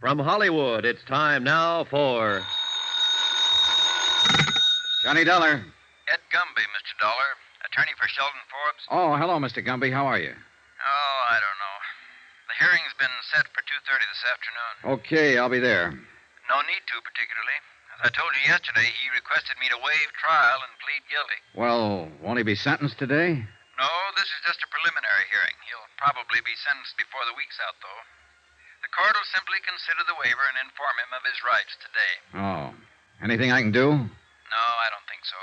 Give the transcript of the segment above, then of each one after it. From Hollywood, it's time now for... Johnny Dollar. Ed Gumby, Mr. Dollar. Attorney for Sheldon Forbes. Oh, hello, Mr. Gumby. How are you? Oh, I don't know. The hearing's been set for 2:30 this afternoon. Okay, I'll be there. No need to, particularly. As I told you yesterday, he requested me to waive trial and plead guilty. Well, won't he be sentenced today? No, this is just a preliminary hearing. He'll probably be sentenced before the week's out, though. The court will simply consider the waiver and inform him of his rights today. Oh. Anything I can do? No, I don't think so.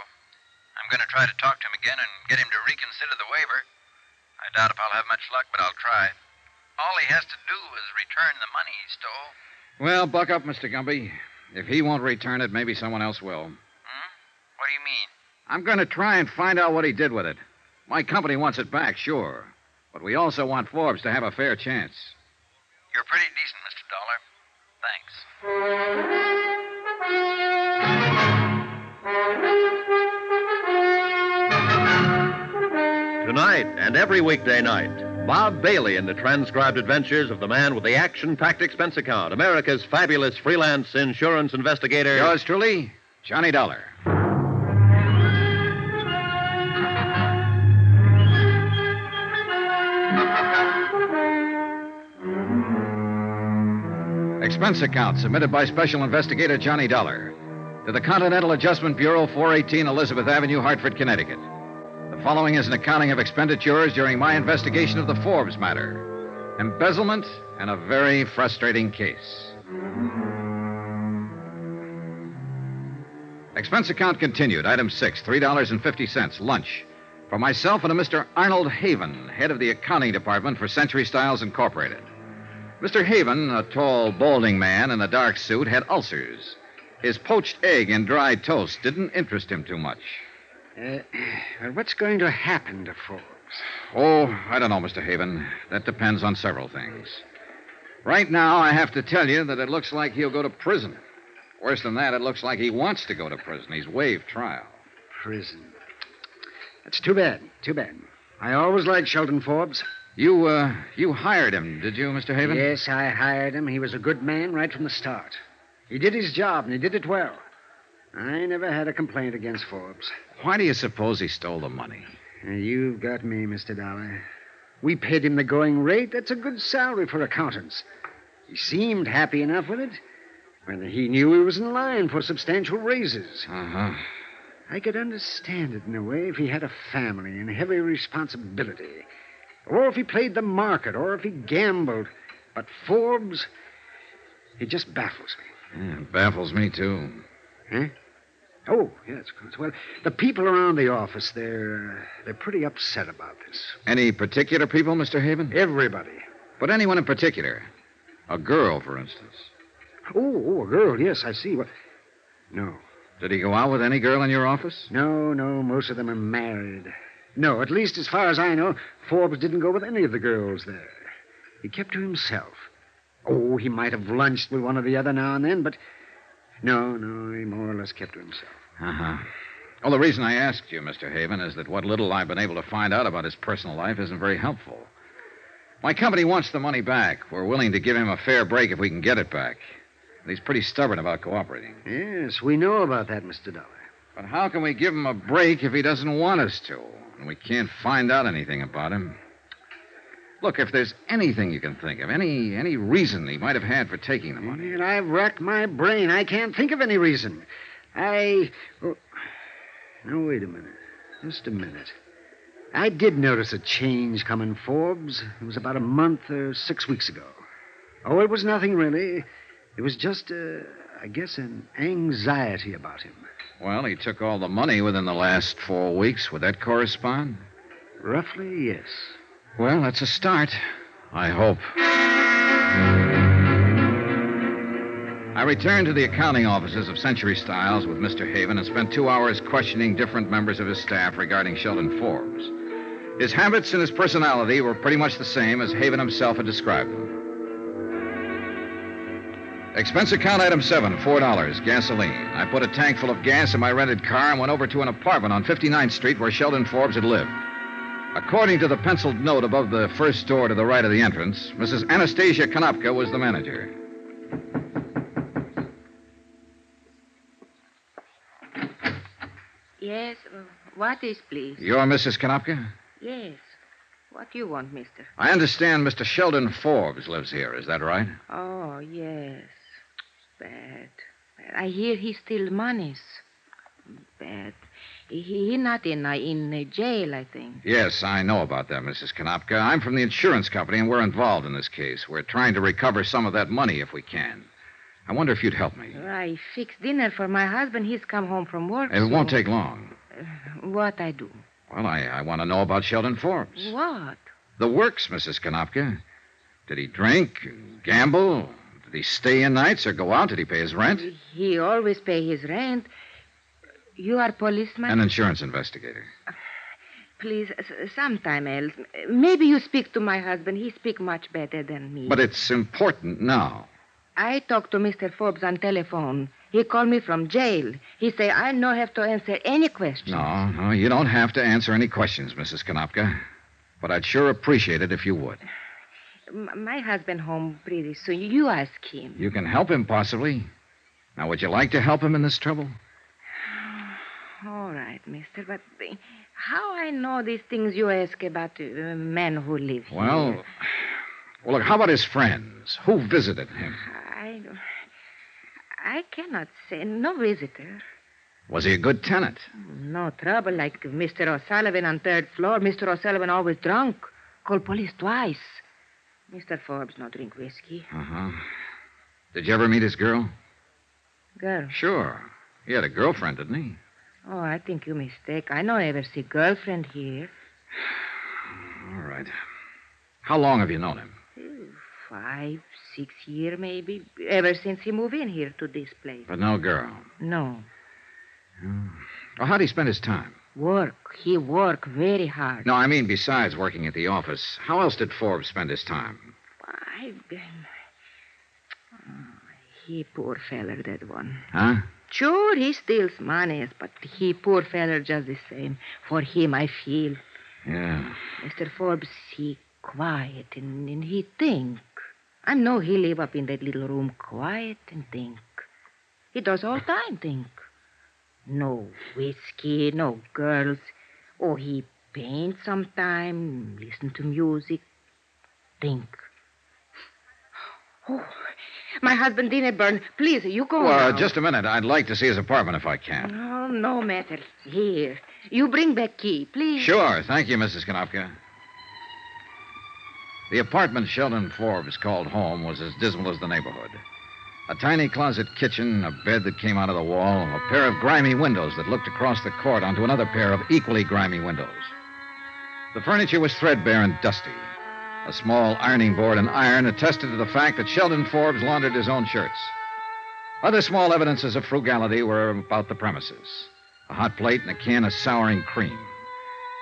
I'm going to try to talk to him again and get him to reconsider the waiver. I doubt if I'll have much luck, but I'll try. All he has to do is return the money he stole. Well, buck up, Mr. Gumby. If he won't return it, maybe someone else will. Hmm? What do you mean? I'm going to try and find out what he did with it. My company wants it back, sure. But we also want Forbes to have a fair chance. You're pretty decent, Mr. Dollar. Thanks. Tonight and every weekday night, Bob Bailey in the transcribed adventures of the man with the action-packed expense account, America's fabulous freelance insurance investigator... Yours truly, Johnny Dollar. Expense account submitted by Special Investigator Johnny Dollar to the Continental Adjustment Bureau, 418 Elizabeth Avenue, Hartford, Connecticut. The following is an accounting of expenditures during my investigation of the Forbes matter. Embezzlement and a very frustrating case. Expense account continued. Item 6, $3.50, lunch. For myself and a Mr. Arnold Haven, head of the accounting department for Century Styles Incorporated. Mr. Haven, a tall, balding man in a dark suit, had ulcers. His poached egg and dry toast didn't interest him too much. What's going to happen to Forbes? Oh, I don't know, Mr. Haven. That depends on several things. Right now, I have to tell you that it looks like he'll go to prison. Worse than that, it looks like he wants to go to prison. He's waived trial. Prison. That's too bad. Too bad. I always liked Sheldon Forbes. You hired him, did you, Mr. Haven? Yes, I hired him. He was a good man right from the start. He did his job, and he did it well. I never had a complaint against Forbes. Why do you suppose he stole the money? You've got me, Mr. Dollar. We paid him the going rate. That's a good salary for accountants. He seemed happy enough with it, whether he knew he was in line for substantial raises. Uh-huh. I could understand it in a way if he had a family and heavy responsibility... or if he played the market, or if he gambled. But Forbes, he just baffles me. Yeah, baffles me, too. Huh? Oh, yes, of course. Well, the people around the office, they're pretty upset about this. Any particular people, Mr. Haven? Everybody. But anyone in particular? A girl, for instance. Oh, a girl, yes, I see. Well, no. Did he go out with any girl in your office? No, most of them are married. No, at least as far as I know, Forbes didn't go with any of the girls there. He kept to himself. Oh, he might have lunched with one or the other now and then, but... No, he more or less kept to himself. Uh-huh. Well, the reason I asked you, Mr. Haven, is that what little I've been able to find out about his personal life isn't very helpful. My company wants the money back. We're willing to give him a fair break if we can get it back. But he's pretty stubborn about cooperating. Yes, we know about that, Mr. Dollar. But how can we give him a break if he doesn't want us to? And we can't find out anything about him. Look, if there's anything you can think of, any reason he might have had for taking the money... And I've racked my brain. I can't think of any reason. Oh, no, wait a minute. Just a minute. I did notice a change come in Forbes. It was about a month or 6 weeks ago. Oh, it was nothing, really. It was just, I guess, an anxiety about him. Well, he took all the money within the last 4 weeks. Would that correspond? Roughly, yes. Well, that's a start. I hope. I returned to the accounting offices of Century Styles with Mr. Haven and spent 2 hours questioning different members of his staff regarding Sheldon Forbes. His habits and his personality were pretty much the same as Haven himself had described them. Expense account item 7, $4, gasoline. I put a tank full of gas in my rented car and went over to an apartment on 59th Street where Sheldon Forbes had lived. According to the penciled note above the first door to the right of the entrance, Mrs. Anastasia Kanopka was the manager. Yes, what is, please? You're Mrs. Kanopka? Yes. What do you want, mister? I understand Mr. Sheldon Forbes lives here. Is that right? Oh, yes. Bad. I hear he steals monies. Bad. He not in jail, I think. Yes, I know about that, Mrs. Kanopka. I'm from the insurance company, and we're involved in this case. We're trying to recover some of that money if we can. I wonder if you'd help me. I fixed dinner for my husband. He's come home from work. It won't take long. What I do? Well, I want to know about Sheldon Forbes. What? The works, Mrs. Kanopka. Did he drink, gamble? Did he stay in nights or go out? Did he pay his rent? He always pays his rent. You are a policeman? An insurance investigator. Please, sometime else. Maybe you speak to my husband. He speaks much better than me. But it's important now. I talked to Mr. Forbes on telephone. He called me from jail. He said I no have to answer any questions. No, you don't have to answer any questions, Mrs. Kanopka. But I'd sure appreciate it if you would. My husband home pretty soon. You ask him. You can help him, possibly. Now, would you like to help him in this trouble? All right, mister, but how I know these things you ask about men who live here? Well, look, how about his friends? Who visited him? I cannot say. No visitor. Was he a good tenant? No trouble, like Mr. O'Sullivan on third floor. Mr. O'Sullivan always drunk. Called police twice. Mr. Forbes not drink whiskey. Uh-huh. Did you ever meet his girl? Girl? Sure. He had a girlfriend, didn't he? Oh, I think you mistake. I don't ever see girlfriend here. All right. How long have you known him? 5, 6 years, maybe. Ever since he moved in here to this place. But no girl? No. Well, how did he spend his time? Work. He worked very hard. No, I mean besides working at the office. How else did Forbes spend his time? He poor feller, that one. Huh? Sure, he steals monies, but he poor feller just the same. For him, I feel. Yeah. Mr. Forbes, he quiet and he think. I know he live up in that little room quiet and think. He does all time think. No whiskey, no girls. Oh, he paint sometime, listen to music, think. Oh, my husband dinner burn. Please, you go now. Just a minute. I'd like to see his apartment if I can. Oh, no matter. Here. You bring back key, please. Sure. Thank you, Mrs. Kanopka. The apartment Sheldon Forbes called home was as dismal as the neighborhood. A tiny closet kitchen, a bed that came out of the wall, a pair of grimy windows that looked across the court onto another pair of equally grimy windows. The furniture was threadbare and dusty. A small ironing board and iron attested to the fact that Sheldon Forbes laundered his own shirts. Other small evidences of frugality were about the premises. A hot plate and a can of souring cream.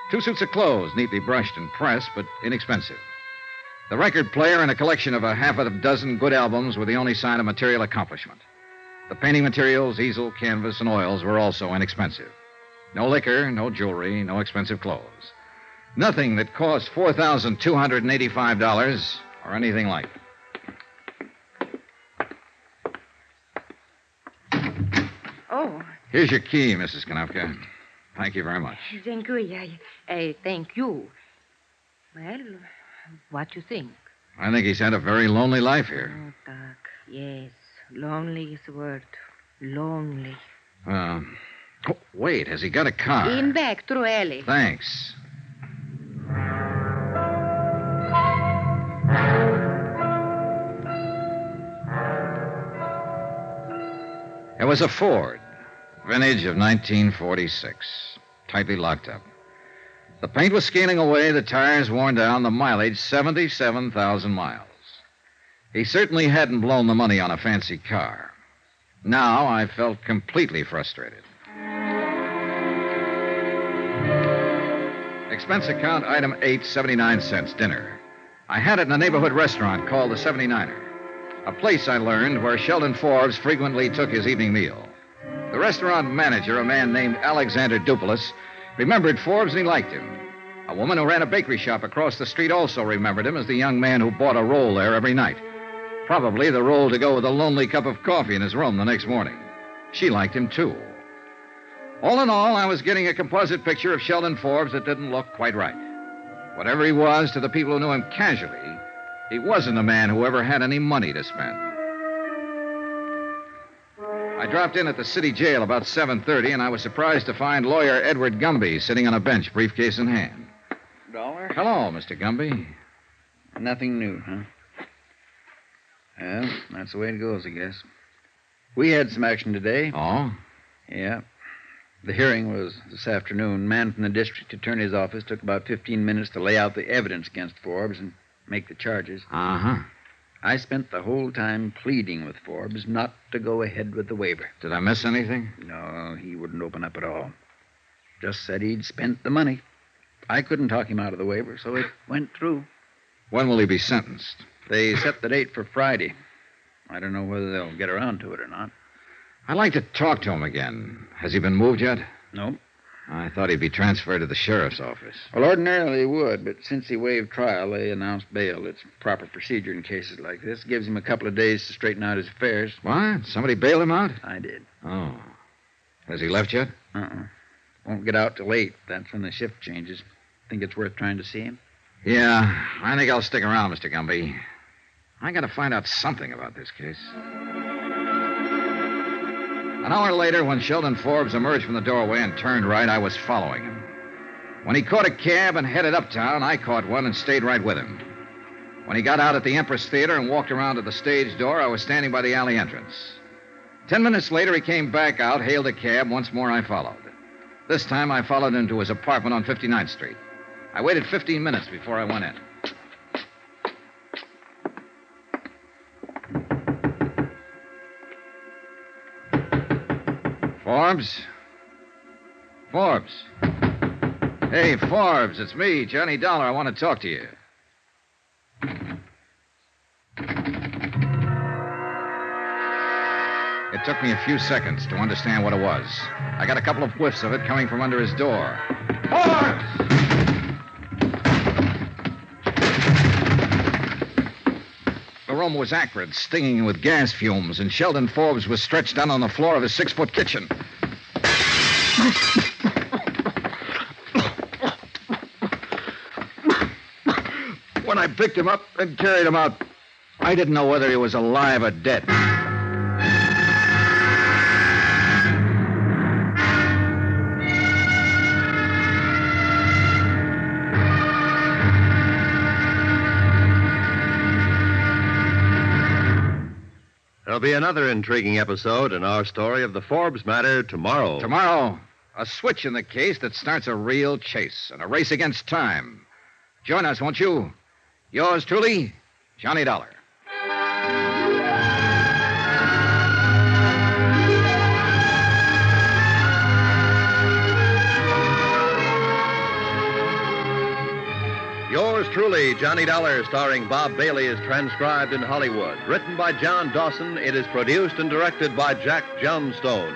2 suits of clothes, neatly brushed and pressed, but inexpensive. The record player and a collection of half a dozen good albums were the only sign of material accomplishment. The painting materials, easel, canvas, and oils were also inexpensive. No liquor, no jewelry, no expensive clothes. Nothing that cost $4,285 or anything like it. Oh. Here's your key, Mrs. Kanopka. Thank you very much. Thank you. Thank you. Well, what you think? I think he's had a very lonely life here. Oh, Doc, yes. Lonely is the word. Lonely. Wait, has he got a car? In back, through alley. Thanks. It was a Ford, vintage of 1946, tightly locked up. The paint was scaling away, the tires worn down, the mileage 77,000 miles. He certainly hadn't blown the money on a fancy car. Now I felt completely frustrated. Expense account, item 8, 79 cents, dinner. I had it in a neighborhood restaurant called the 79er, a place I learned where Sheldon Forbes frequently took his evening meal. The restaurant manager, a man named Alexander Duplessis, remembered Forbes and he liked him. A woman who ran a bakery shop across the street also remembered him as the young man who bought a roll there every night. probably the roll to go with a lonely cup of coffee in his room the next morning. She liked him, too. All in all, I was getting a composite picture of Sheldon Forbes that didn't look quite right. Whatever he was to the people who knew him casually, he wasn't a man who ever had any money to spend. I dropped in at the city jail about 7:30, and I was surprised to find lawyer Edward Gumby sitting on a bench, briefcase in hand. Dollar? Hello, Mr. Gumby. Nothing new, huh? Well, that's the way it goes, I guess. We had some action today. Oh? Yeah. The hearing was this afternoon. A man from the district attorney's office took about 15 minutes to lay out the evidence against Forbes and make the charges. Uh-huh. I spent the whole time pleading with Forbes not to go ahead with the waiver. Did I miss anything? No, he wouldn't open up at all. Just said he'd spent the money. I couldn't talk him out of the waiver, so it went through. When will he be sentenced? They set the date for Friday. I don't know whether they'll get around to it or not. I'd like to talk to him again. Has he been moved yet? No. I thought he'd be transferred to the sheriff's office. Well, ordinarily he would, but since he waived trial, they announced bail. It's proper procedure in cases like this. Gives him a couple of days to straighten out his affairs. What? Somebody bailed him out? I did. Oh. Has he left yet? Uh-uh. Won't get out till 8. That's when the shift changes. Think it's worth trying to see him? Yeah, I think I'll stick around, Mr. Gumby. I gotta find out something about this case. An hour later, when Sheldon Forbes emerged from the doorway and turned right, I was following him. When he caught a cab and headed uptown, I caught one and stayed right with him. When he got out at the Empress Theater and walked around to the stage door, I was standing by the alley entrance. 10 minutes later, he came back out, hailed a cab. Once more, I followed. This time, I followed him to his apartment on 59th Street. I waited 15 minutes before I went in. Forbes. Hey, Forbes, it's me, Johnny Dollar. I want to talk to you. It took me a few seconds to understand what it was. I got a couple of whiffs of it coming from under his door. Forbes! The room was acrid, stinging with gas fumes, and Sheldon Forbes was stretched out on the floor of his 6-foot kitchen. When I picked him up and carried him out, I didn't know whether he was alive or dead. There'll be another intriguing episode in our story of the Forbes matter tomorrow. Tomorrow, a switch in the case that starts a real chase and a race against time. Join us, won't you? Yours truly, Johnny Dollar. Yours truly, Johnny Dollar, starring Bob Bailey, is transcribed in Hollywood. Written by John Dawson, it is produced and directed by Jack Johnstone.